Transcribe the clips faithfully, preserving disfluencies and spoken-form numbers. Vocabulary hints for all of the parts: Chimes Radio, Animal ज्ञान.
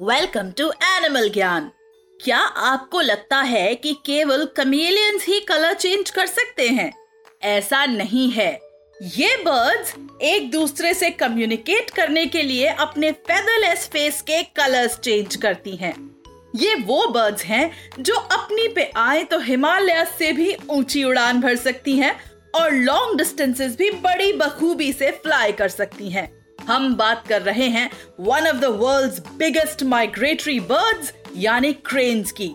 Welcome to animal ज्ञान। क्या आपको लगता है कि केवल कमेलियंस ही कलर चेंज कर सकते हैं? ऐसा नहीं है। ये बर्ड्स एक दूसरे से कम्युनिकेट करने के लिए अपने फेदरलेस फेस के कलर्स चेंज करती हैं। ये वो बर्ड्स हैं जो अपनी पे आए तो हिमालय से भी ऊंची उड़ान भर सकती हैं और लॉन्ग डिस्टेंसेस भी बड़ी बखूबी से फ्लाई कर सकती हैं। हम बात कर रहे हैं one of the world's biggest migratory birds यानी क्रेन्स की।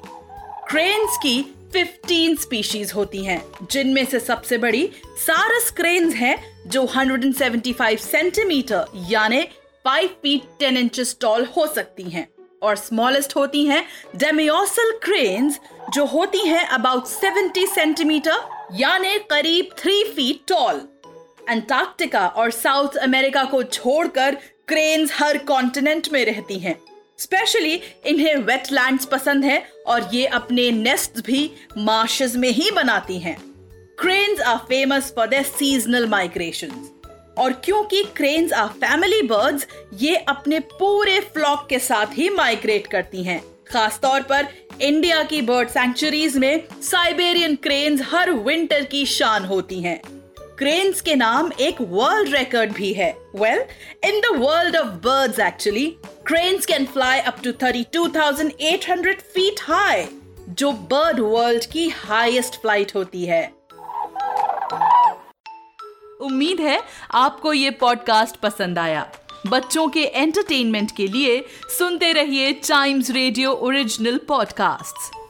क्रेन्स की पंद्रह स्पीशीज होती हैं, जिनमें से सबसे बड़ी सारस क्रेन्स हैं, जो एक सौ पचहत्तर सेंटीमीटर यानी पाँच फीट दस इंचेस टॉल हो सकती हैं, और स्मॉलेस्ट होती हैं डेमियोसल क्रेन्स, जो होती हैं अबाउट सत्तर सेंटीमीटर यानी करीब तीन फीट टॉल। अंटार्कटिका और साउथ अमेरिका को छोड़कर क्रेन्स हर कॉन्टिनेंट में रहती हैं। स्पेशली इन्हें वेटलैंड्स पसंद हैं और ये अपने नेस्ट्स भी मार्शेस में ही बनाती हैं। Cranes are famous for their seasonal migrations, और क्योंकि क्रेन्स आर फैमिली बर्ड्स, ये अपने पूरे फ्लॉक के साथ ही माइग्रेट करती हैं। खासतौर पर इंडिया की बर्ड सैंक्चुरीज में साइबेरियन क्रेन्स हर विंटर की शान होती हैं। क्रेन्स के नाम एक वर्ल्ड रिकॉर्ड भी है। Well, in the world of birds actually cranes can fly up to बत्तीस हज़ार आठ सौ फीट हाई, जो बर्ड वर्ल्ड की हाईएस्ट फ्लाइट होती है। उम्मीद है आपको ये पॉडकास्ट पसंद आया। बच्चों के एंटरटेनमेंट के लिए सुनते रहिए चाइम्स रेडियो ओरिजिनल पॉडकास्ट्स।